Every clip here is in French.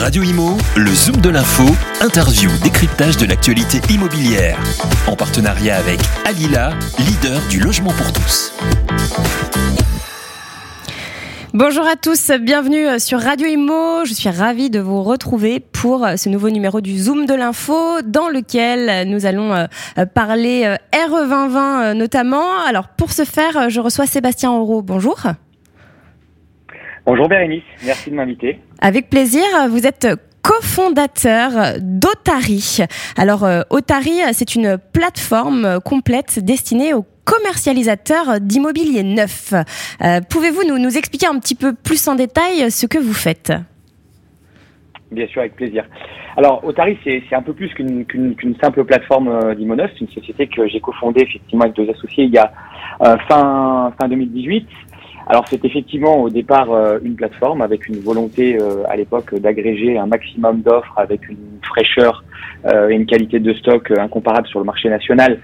Radio Immo, le Zoom de l'info, interview, décryptage de l'actualité immobilière. En partenariat avec Alila, leader du logement pour tous. Bonjour à tous, bienvenue sur Radio Immo. Je suis ravie de vous retrouver pour ce nouveau numéro du Zoom de l'info dans lequel nous allons parler RE2020 notamment. Alors pour ce faire, je reçois Sébastien Henrot. Bonjour. Bonjour Bérénice, merci de m'inviter. Avec plaisir, vous êtes cofondateur d'Otaree. Alors Otaree, c'est une plateforme complète destinée aux commercialisateurs d'immobilier neuf. Pouvez-vous nous expliquer un petit peu plus en détail ce que vous faites ? Bien sûr, avec plaisir. Alors Otaree, c'est un peu plus qu'une simple plateforme d'immo neuf. C'est une société que j'ai cofondée effectivement avec deux associés il y a fin 2018. Alors c'est effectivement au départ une plateforme avec une volonté à l'époque d'agréger un maximum d'offres avec une fraîcheur et une qualité de stock incomparable sur le marché national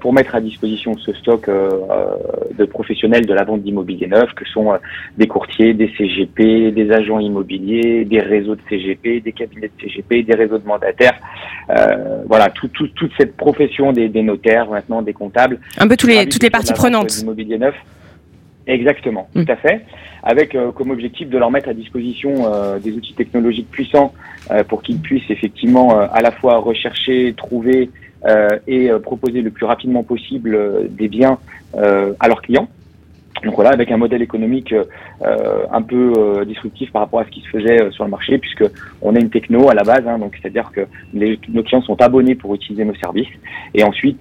pour mettre à disposition ce stock de professionnels de la vente d'immobilier neuf que sont des courtiers, des CGP, des agents immobiliers, des réseaux de CGP, des cabinets de CGP, des réseaux de mandataires. Voilà, toute cette profession des notaires maintenant, des comptables. Un peu toutes les parties prenantes. Immobilier neuf. Exactement, tout à fait, avec comme objectif de leur mettre à disposition des outils technologiques puissants pour qu'ils puissent effectivement à la fois rechercher, trouver et proposer le plus rapidement possible des biens à leurs clients. Donc voilà, avec un modèle économique un peu disruptif par rapport à ce qui se faisait sur le marché, puisque on a une techno à la base, donc c'est-à-dire que nos clients sont abonnés pour utiliser nos services, et ensuite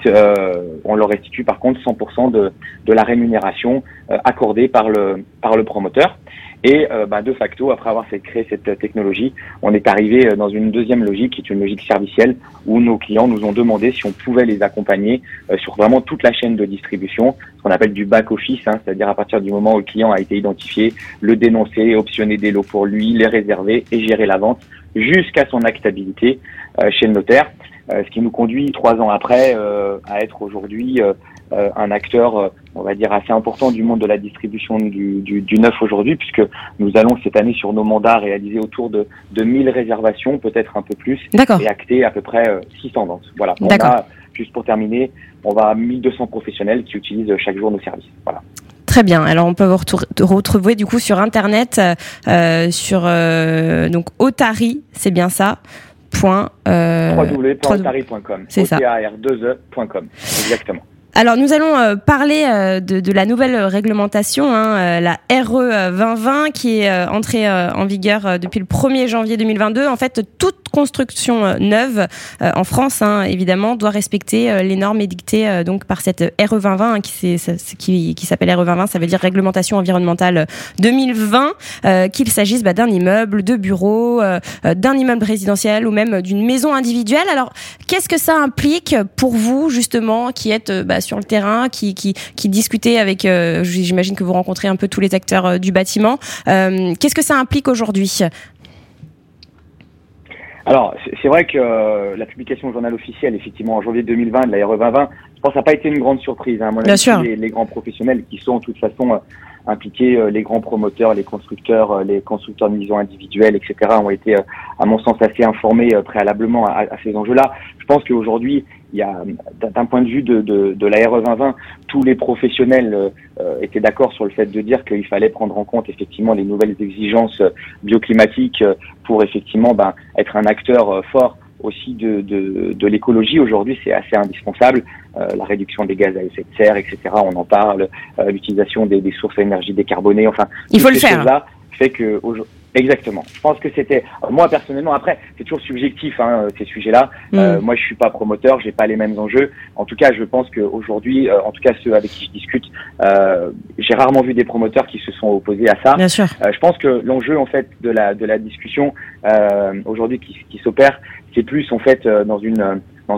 on leur restitue par contre 100% de la rémunération accordée par le promoteur. Et de facto, après avoir créé cette technologie, on est arrivé dans une deuxième logique, qui est une logique servicielle, où nos clients nous ont demandé si on pouvait les accompagner sur vraiment toute la chaîne de distribution, ce qu'on appelle du back-office, c'est-à-dire à partir du moment où le client a été identifié, le dénoncer, optionner des lots pour lui, les réserver et gérer la vente jusqu'à son actabilité chez le notaire. Ce qui nous conduit 3 ans après à être aujourd'hui un acteur, on va dire, assez important du monde de la distribution du neuf aujourd'hui, puisque nous allons cette année sur nos mandats réaliser autour de 1000 réservations, peut-être un peu plus. D'accord. Et acter à peu près 600 ventes. Voilà. D'accord. Juste pour terminer, on va à 1200 professionnels qui utilisent chaque jour nos services. Voilà. Très bien. Alors, on peut vous retrouver du coup sur Internet, donc Otaree, c'est bien ça. www.otaree.com. C'est ça. Otaree.com. Exactement. Alors, nous allons parler de la nouvelle réglementation, la RE2020, qui est entrée en vigueur depuis le 1er janvier 2022. En fait, toute construction neuve en France, évidemment, doit respecter les normes édictées donc par cette RE2020, qui s'appelle RE2020, ça veut dire Réglementation environnementale 2020, qu'il s'agisse d'un immeuble, de bureaux, d'un immeuble résidentiel ou même d'une maison individuelle. Alors, qu'est-ce que ça implique pour vous, justement, qui êtes sur le terrain, qui discutait avec, j'imagine que vous rencontrez un peu tous les acteurs du bâtiment. Qu'est-ce que ça implique aujourd'hui ? Alors, c'est vrai que la publication au journal officiel, effectivement, en janvier 2020 de la RE2020, je pense que ça n'a pas été une grande surprise. Moi, bien sûr. Les grands professionnels qui sont, de toute façon, impliqués, les grands promoteurs, les constructeurs de maisons individuelles, etc., ont été, à mon sens, assez informés préalablement à ces enjeux-là. Je pense qu'aujourd'hui, il y a, d'un point de vue de la RE2020, tous les professionnels étaient d'accord sur le fait de dire qu'il fallait prendre en compte effectivement les nouvelles exigences bioclimatiques pour effectivement être un acteur fort aussi de l'écologie. Aujourd'hui, c'est assez indispensable. La réduction des gaz à effet de serre, etc. On en parle. L'utilisation des sources à énergie décarbonées. Enfin, il faut le faire. Là, fait que aujourd'hui. Exactement. Je pense que c'était moi personnellement. Après, c'est toujours subjectif ces sujets-là. Moi, je suis pas promoteur, j'ai pas les mêmes enjeux. En tout cas, je pense que aujourd'hui, en tout cas ceux avec qui je discute, j'ai rarement vu des promoteurs qui se sont opposés à ça. Bien sûr. Je pense que l'enjeu en fait de la discussion aujourd'hui qui s'opère, c'est plus en fait dans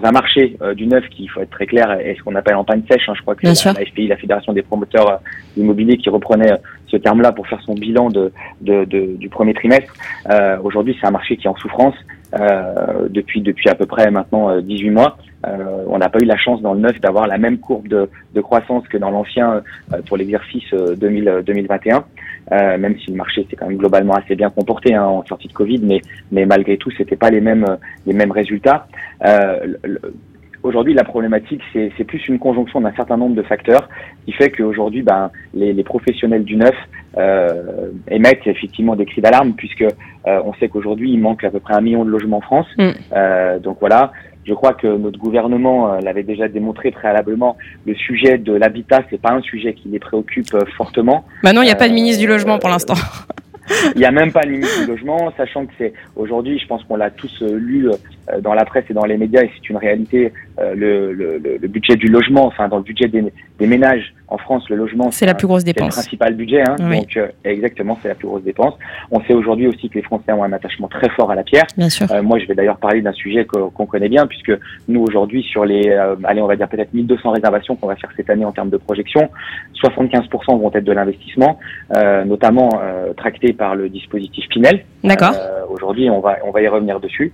un marché du neuf qui, il faut être très clair, est ce qu'on appelle en panne sèche. Je crois que c'est la FPI, la Fédération des promoteurs immobiliers, qui reprenait ce terme-là pour faire son bilan du premier trimestre. Aujourd'hui, c'est un marché qui est en souffrance depuis à peu près maintenant 18 mois. On n'a pas eu la chance dans le neuf d'avoir la même courbe de croissance que dans l'ancien pour l'exercice 2021. même si le marché s'est quand même globalement assez bien comporté hein, en sortie de Covid, mais malgré tout, c'était pas les mêmes résultats. Aujourd'hui, la problématique, c'est plus une conjonction d'un certain nombre de facteurs qui fait qu'aujourd'hui, les professionnels du neuf émettent effectivement des cris d'alarme, puisque on sait qu'aujourd'hui, il manque à peu près 1 million de logements en France. Donc voilà, je crois que notre gouvernement l'avait déjà démontré préalablement. Le sujet de l'habitat, c'est pas un sujet qui les préoccupe fortement. Non, il n'y a pas de ministre du logement pour l'instant. Il n'y a même pas de ministre du logement, sachant que c'est aujourd'hui, je pense qu'on l'a tous lu dans la presse et dans les médias, et c'est une réalité, le budget du logement, enfin dans le budget des ménages en France, le logement, c'est la plus grosse dépense. C'est le principal budget, hein, oui. Donc exactement, c'est la plus grosse dépense. On sait aujourd'hui aussi que les Français ont un attachement très fort à la pierre. Bien sûr. Moi, je vais d'ailleurs parler d'un sujet qu'on connaît bien, puisque nous aujourd'hui, sur les, on va dire peut-être 1200 réservations qu'on va faire cette année en termes de projection, 75% vont être de l'investissement, notamment tracté par le dispositif PINEL+. D'accord. Aujourd'hui, on va y revenir dessus,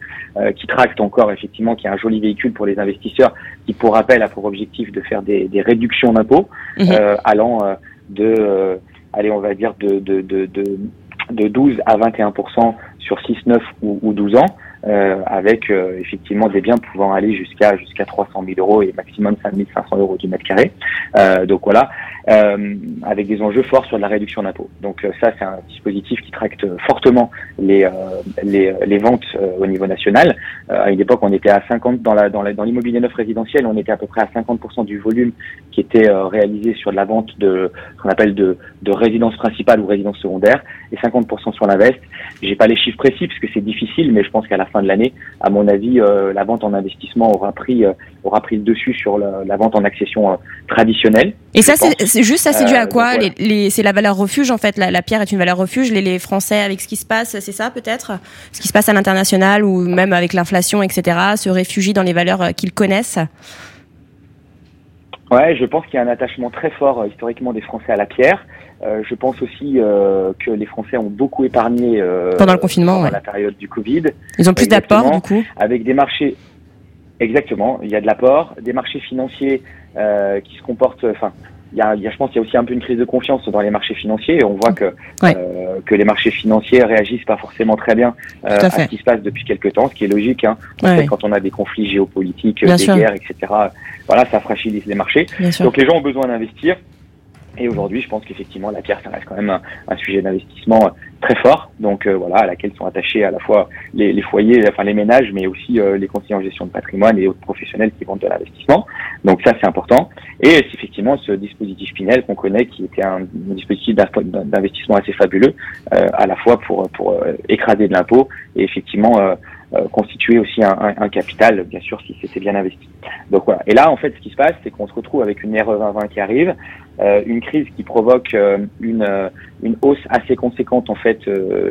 qui tracte encore effectivement, qui est un joli véhicule pour les investisseurs, qui pour rappel a pour objectif de faire des réductions d'impôts, allant de 12 à 21% sur 6, 9 ou 12 ans, avec effectivement des biens pouvant aller jusqu'à 300 000 € et maximum 5 500 € du mètre carré. Donc voilà, avec des enjeux forts sur de la réduction d'impôts. Donc ça, c'est un dispositif qui tracte fortement les ventes au niveau national. À une époque, on était à 50 dans l'immobilier neuf résidentiel, on était à peu près à 50% du volume qui était réalisé sur de la vente de ce qu'on appelle de résidence principale ou résidence secondaire, et 50% sur l'invest. J'ai pas les chiffres précis parce que c'est difficile, mais je pense qu'à la fin de l'année, à mon avis, la vente en investissement aura pris le dessus sur la vente en accession traditionnelle. Et ça, c'est dû à quoi? Voilà. C'est la valeur refuge, en fait. La pierre est une valeur refuge. Les Français, avec ce qui se passe, c'est ça peut-être? Ce qui se passe à l'international ou même avec l'inflation, etc., se réfugient dans les valeurs qu'ils connaissent? Ouais, je pense qu'il y a un attachement très fort historiquement des Français à la pierre. Je pense aussi que les Français ont beaucoup épargné pendant le confinement, la période du Covid. Ils ont plus d'apport, du coup. Avec des marchés, exactement. Il y a de l'apport, des marchés financiers qui se comportent. Enfin, je pense qu'il y a aussi un peu une crise de confiance dans les marchés financiers. Et on voit que les marchés financiers réagissent pas forcément très bien à ce qui se passe depuis quelques temps, ce qui est logique. Hein. Quand on a des conflits géopolitiques, guerres, etc. Voilà, ça fragilise les marchés. Donc les gens ont besoin d'investir. Et aujourd'hui, je pense qu'effectivement, la pierre, ça reste quand même un sujet d'investissement très fort. Donc à laquelle sont attachés à la fois les foyers, enfin les ménages, mais aussi les conseillers en gestion de patrimoine et autres professionnels qui vendent de l'investissement. Donc ça, c'est important. Et c'est effectivement ce dispositif Pinel qu'on connaît, qui était un dispositif d'investissement assez fabuleux, à la fois pour écraser de l'impôt et effectivement constituer aussi un capital, bien sûr, si c'était bien investi. Donc voilà. Et là, en fait, ce qui se passe, c'est qu'on se retrouve avec une RE2020 qui arrive, une crise qui provoque une hausse assez conséquente, en fait,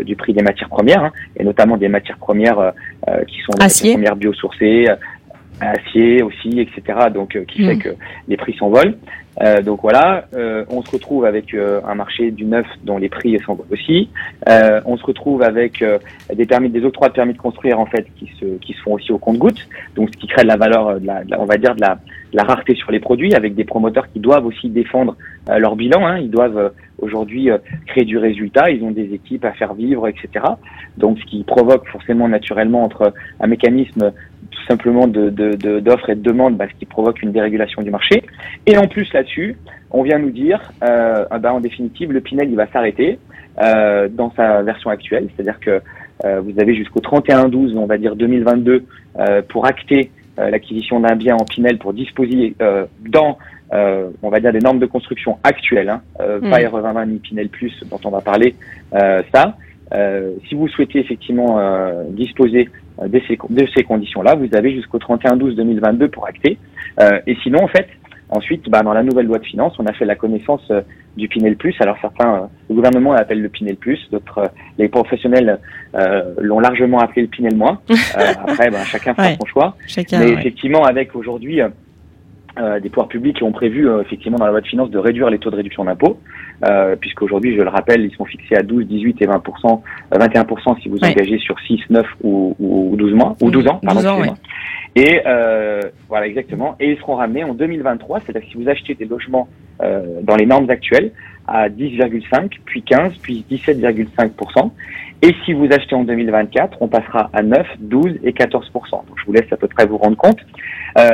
du prix des matières premières, hein, et notamment des matières premières qui sont des premières biosourcées, acier aussi, etc. Donc qui fait que les prix s'envolent. Donc voilà, on se retrouve avec un marché du neuf dont les prix s'envolent aussi. On se retrouve avec des octrois de permis de construire, en fait, qui se font aussi au compte-gouttes. Donc ce qui crée de la valeur, on va dire de la rareté sur les produits, avec des promoteurs qui doivent aussi défendre leur bilan. Hein. Ils doivent aujourd'hui créer du résultat. Ils ont des équipes à faire vivre, etc. Donc ce qui provoque forcément naturellement entre un mécanisme tout simplement d'offres et de demandes, ce qui provoque une dérégulation du marché. Et en plus là-dessus, on vient nous dire, en définitive, le Pinel il va s'arrêter dans sa version actuelle, c'est-à-dire que vous avez jusqu'au 31/12, on va dire 2022, pour acter l'acquisition d'un bien en Pinel pour disposer dans on va dire des normes de construction actuelles, hein, pas RE2020 ni Pinel+, dont on va parler ça. Si vous souhaitez effectivement disposer de ces conditions-là, vous avez jusqu'au 31/12/2022 pour acter. Et sinon, en fait, ensuite, dans la nouvelle loi de finances, on a fait la connaissance du Pinel+. Alors certains, le gouvernement l'appelle le Pinel+, d'autres, les professionnels l'ont largement appelé le Pinel-. Après, chacun fera son choix. Mais effectivement, avec aujourd'hui des pouvoirs publics qui ont prévu effectivement dans la loi de finances de réduire les taux de réduction d'impôts, puisqu'aujourd'hui, je le rappelle, ils sont fixés à 12, 18 et 20%, 21% si vous engagez sur 6, 9 ou 12 mois, ou 12 ans, pardon. Et voilà, exactement. Et ils seront ramenés en 2023, c'est-à-dire que si vous achetez des logements dans les normes actuelles, à 10,5%, puis 15%, puis 17,5%. Et si vous achetez en 2024, on passera à 9, 12 et 14%. Donc, je vous laisse à peu près vous rendre compte.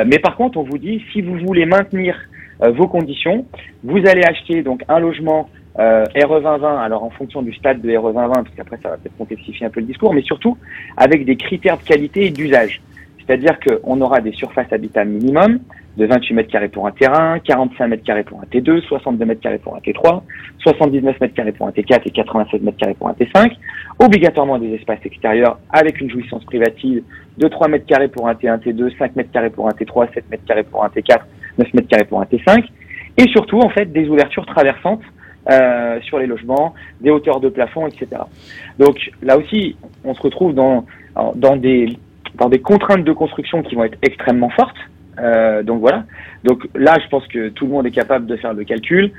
Mais par contre, on vous dit, si vous voulez maintenir vos conditions, vous allez acheter donc un logement RE2020, alors en fonction du stade de RE2020, parce qu'après ça va peut-être complexifier un peu le discours, mais surtout avec des critères de qualité et d'usage. C'est-à-dire qu'on aura des surfaces habitables minimum de 28 mètres carrés pour un terrain, 45 mètres carrés pour un T2, 62 mètres carrés pour un T3, 79 mètres carrés pour un T4 et 87 mètres carrés pour un T5. Obligatoirement des espaces extérieurs avec une jouissance privative de 3 mètres carrés pour un T1, T2, 5 mètres carrés pour un T3, 7 mètres carrés pour un T4, 9 mètres carrés pour un T5. Et surtout, en fait, des ouvertures traversantes sur les logements, des hauteurs de plafond, etc. Donc là aussi, on se retrouve dans des contraintes de construction qui vont être extrêmement fortes. Donc voilà. Donc là, je pense que tout le monde est capable de faire le calcul.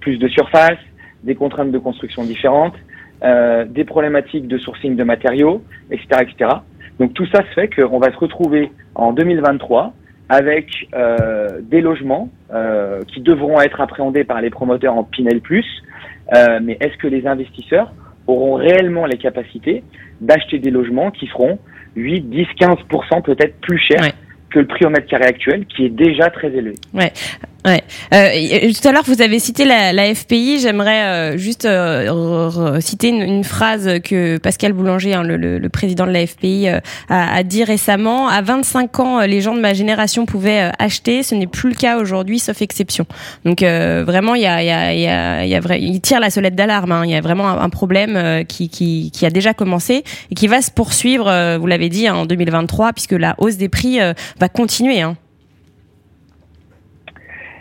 Plus de surface, des contraintes de construction différentes, des problématiques de sourcing de matériaux, etc., etc. Donc tout ça fait qu'on va se retrouver en 2023 avec des logements qui devront être appréhendés par les promoteurs en PINEL+. Mais est-ce que les investisseurs auront réellement les capacités d'acheter des logements qui seront 8, 10, 15% peut-être plus chers que le prix au mètre carré actuel, qui est déjà très élevé. Ouais. Tout à l'heure, vous avez cité la FPI. J'aimerais juste citer une phrase que Pascal Boulanger, le président de la FPI, a dit récemment. À 25 ans, les gens de ma génération pouvaient acheter. Ce n'est plus le cas aujourd'hui, sauf exception. Donc vraiment, il tire la sonnette d'alarme. Il y a vraiment un problème qui a déjà commencé et qui va se poursuivre. Vous l'avez dit en 2023, puisque la hausse des prix va continuer.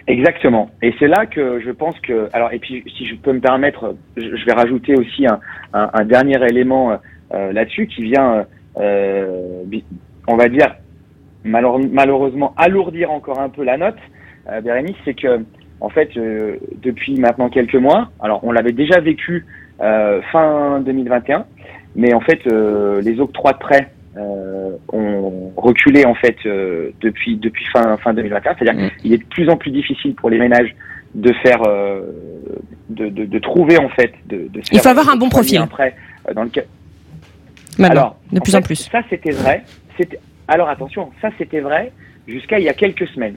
Exactement. Et c'est là que je pense que... Alors, et puis, si je peux me permettre, je vais rajouter aussi un dernier élément là-dessus qui vient, on va dire, malheureusement, alourdir encore un peu la note, Bérénice, c'est que, en fait, depuis maintenant quelques mois, alors on l'avait déjà vécu fin 2021, mais en fait, les octrois de prêts ont reculé en fait depuis fin 2021, c'est-à-dire qu'il est de plus en plus difficile pour les ménages de faire de trouver en fait de il faut avoir un bon profil après dans le cas alors de plus en plus ça c'était vrai alors attention, ça c'était vrai jusqu'à il y a quelques semaines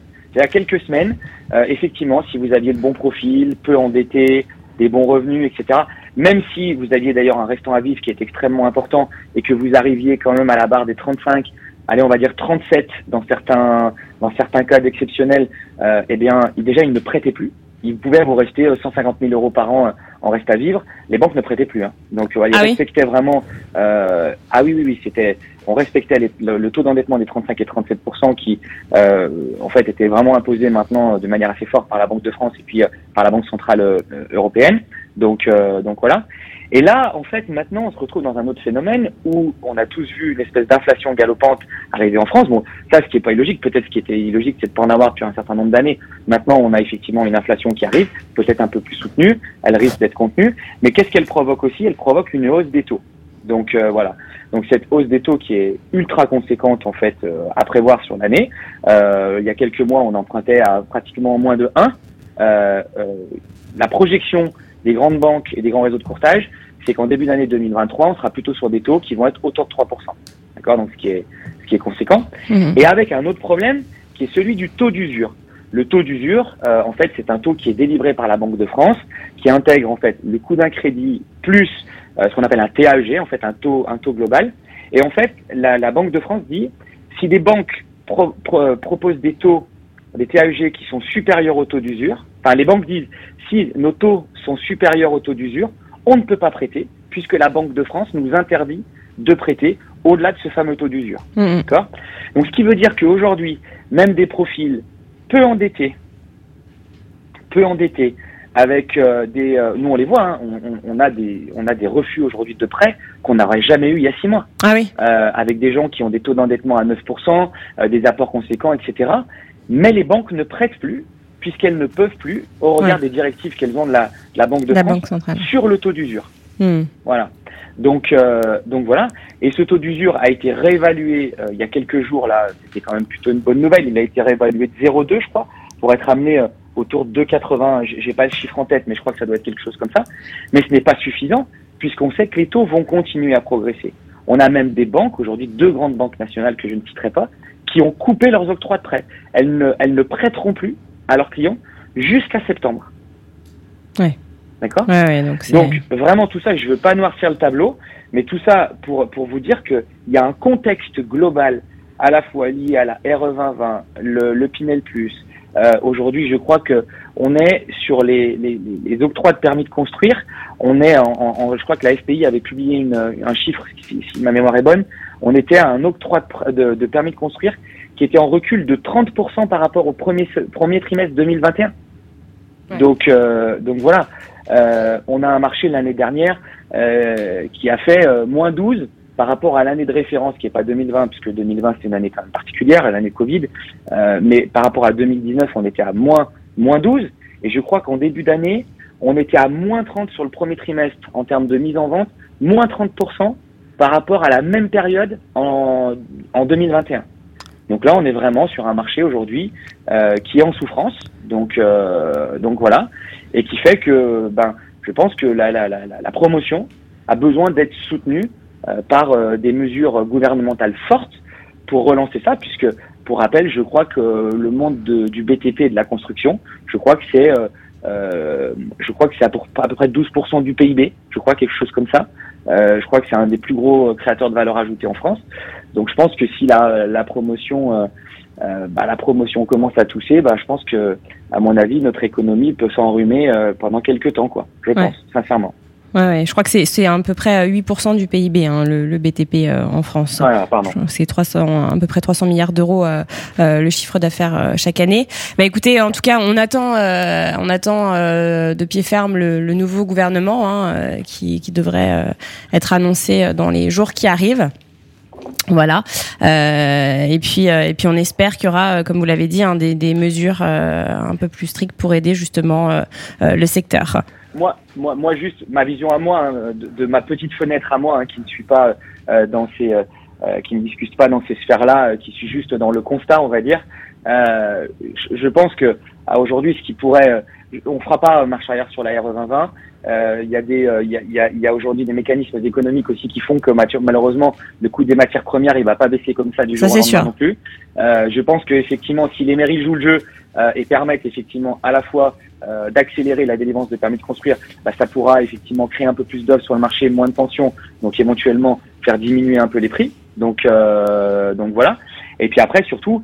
effectivement, si vous aviez le bon profil, peu endetté, des bons revenus, etc. Même si vous aviez d'ailleurs un restant à vivre qui est extrêmement important et que vous arriviez quand même à la barre des 35, allez on va dire 37 dans certains cas exceptionnels, eh bien déjà ils ne prêtaient plus. Ils pouvaient vous rester 150 000 euros par an en reste à vivre. Les banques ne prêtaient plus. Donc ils respectaient vraiment. C'était on respectait le taux d'endettement des 35 et 37% qui en fait était vraiment imposé maintenant de manière assez forte par la Banque de France et puis par la Banque centrale européenne. Donc voilà. Et là, en fait, maintenant, on se retrouve dans un autre phénomène où on a tous vu une espèce d'inflation galopante arriver en France. Bon, ça, ce qui est pas illogique, peut-être ce qui était illogique, c'est de pas en avoir depuis un certain nombre d'années. Maintenant, on a effectivement une inflation qui arrive, peut-être un peu plus soutenue, elle risque d'être contenue. Mais qu'est-ce qu'elle provoque aussi ? Elle provoque une hausse des taux. Donc voilà. Donc cette hausse des taux qui est ultra conséquente en fait à prévoir sur l'année. Il y a quelques mois, on empruntait à pratiquement moins de 1. La projection des grandes banques et des grands réseaux de courtage, c'est qu'en début d'année 2023, on sera plutôt sur des taux qui vont être autour de 3%. D'accord ? Donc, ce qui est conséquent. Mmh. Et avec un autre problème, qui est celui du taux d'usure. Le taux d'usure, en fait, c'est un taux qui est délivré par la Banque de France, qui intègre, en fait, le coût d'un crédit plus ce qu'on appelle un TAEG, en fait, un taux global. Et en fait, la Banque de France dit, si des banques proposent des taux, des TAEG qui sont supérieurs au taux d'usure, enfin, les banques disent, si nos taux sont supérieurs au taux d'usure, on ne peut pas prêter, puisque la Banque de France nous interdit de prêter au-delà de ce fameux taux d'usure. Mmh. D'accord ? Donc, ce qui veut dire qu'aujourd'hui, même des profils peu endettés, avec nous on les voit, on a des refus aujourd'hui de prêts qu'on n'aurait jamais eu il y a 6 mois. Ah oui. Avec des gens qui ont des taux d'endettement à 9%, des apports conséquents, etc. Mais les banques ne prêtent plus, puisqu'elles ne peuvent plus, au regard des directives qu'elles ont de la Banque de France, Banque centrale, sur le taux d'usure. Mmh. Voilà. Donc voilà. Et ce taux d'usure a été réévalué il y a quelques jours, là, c'était quand même plutôt une bonne nouvelle. Il a été réévalué de 0,2, je crois, pour être amené autour de 2,80. J'ai pas le chiffre en tête, mais je crois que ça doit être quelque chose comme ça. Mais ce n'est pas suffisant puisqu'on sait que les taux vont continuer à progresser. On a même des banques, aujourd'hui deux grandes banques nationales que je ne citerai pas, qui ont coupé leurs octrois de prêt. Elles ne prêteront plus à leurs clients jusqu'à septembre. Oui. D'accord ? Ouais, ouais, donc vraiment tout ça, je ne veux pas noircir le tableau, mais tout ça pour vous dire qu'il y a un contexte global à la fois lié à la RE2020, le PINEL+. Aujourd'hui, je crois que on est sur les octrois de permis de construire. On est je crois que la FPI avait publié un chiffre, si ma mémoire est bonne. On était à un octroi de permis de construire qui était en recul de 30% par rapport au premier trimestre 2021. Ouais. Donc voilà. On a un marché l'année dernière qui a fait moins 12 par rapport à l'année de référence qui est pas 2020, puisque 2020 c'est une année quand même particulière, l'année Covid, mais par rapport à 2019 on était à moins 12 et je crois qu'en début d'année on était à moins 30 sur le premier trimestre en termes de mise en vente, moins 30% par rapport à la même période en 2021. Donc là on est vraiment sur un marché aujourd'hui qui est en souffrance. Donc voilà, et qui fait que je pense que la promotion a besoin d'être soutenue par des mesures gouvernementales fortes pour relancer ça, puisque pour rappel, je crois que le monde du BTP et de la construction, je crois que c'est à peu près 12% du PIB, je crois quelque chose comme ça. Je crois que c'est un des plus gros créateurs de valeur ajoutée en France. Donc je pense que si la promotion commence à tousser, je pense que, à mon avis, notre économie peut s'enrhumer pendant quelques temps, quoi. Je pense, sincèrement. Ouais, je crois que c'est à peu près 8% du PIB, hein, le BTP en France. Voilà, pardon. C'est à peu près 300 milliards d'euros le chiffre d'affaires chaque année. Bah écoutez, en tout cas, on attend de pied ferme le nouveau gouvernement qui devrait être annoncé dans les jours qui arrivent. Voilà. Et puis on espère qu'il y aura, comme vous l'avez dit, des mesures un peu plus strictes pour aider justement le secteur. Moi, juste ma vision à moi, de ma petite fenêtre à moi, qui ne suis pas dans ces, qui ne discute pas dans ces sphères-là, qui suis juste dans le constat, on va dire. Je pense que aujourd'hui, ce qui pourrait, on fera pas marche arrière sur la RE2020. Il y a aujourd'hui des mécanismes économiques aussi qui font que malheureusement le coût des matières premières il va pas baisser comme ça du jour au lendemain non plus. Je pense que effectivement si les mairies jouent le jeu et permettent effectivement à la fois d'accélérer la délivrance de permis de construire, ça pourra effectivement créer un peu plus d'offres sur le marché, moins de tension, donc éventuellement faire diminuer un peu les prix. Donc voilà. Et puis après, surtout,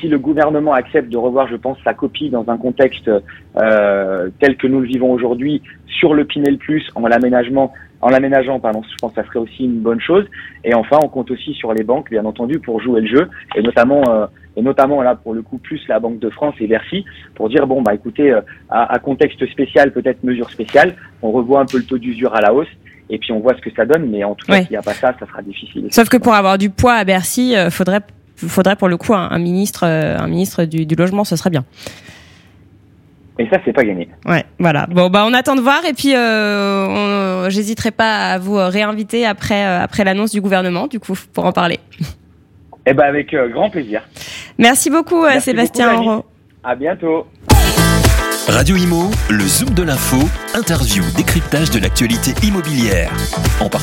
si le gouvernement accepte de revoir, je pense, sa copie dans un contexte tel que nous le vivons aujourd'hui sur le Pinel+, en l'aménageant, je pense que ça serait aussi une bonne chose. Et enfin, on compte aussi sur les banques, bien entendu, pour jouer le jeu, et notamment là, pour le coup, plus la Banque de France et Bercy, pour dire, écoutez, à contexte spécial, peut-être mesure spéciale, on revoit un peu le taux d'usure à la hausse, et puis on voit ce que ça donne, mais en tout cas, s'il n'y a pas ça, ça sera difficile. Sauf que pour avoir du poids à Bercy, faudrait pour le coup un ministre du logement, ce serait bien. Et ça, c'est pas gagné. Ouais, voilà. Bon, on attend de voir et puis j'hésiterai pas à vous réinviter après l'annonce du gouvernement, du coup, pour en parler. Eh ben, avec grand plaisir. Merci beaucoup, Sébastien Henrot. À bientôt. Radio Immo, le Zoom de l'info, interview, décryptage de l'actualité immobilière.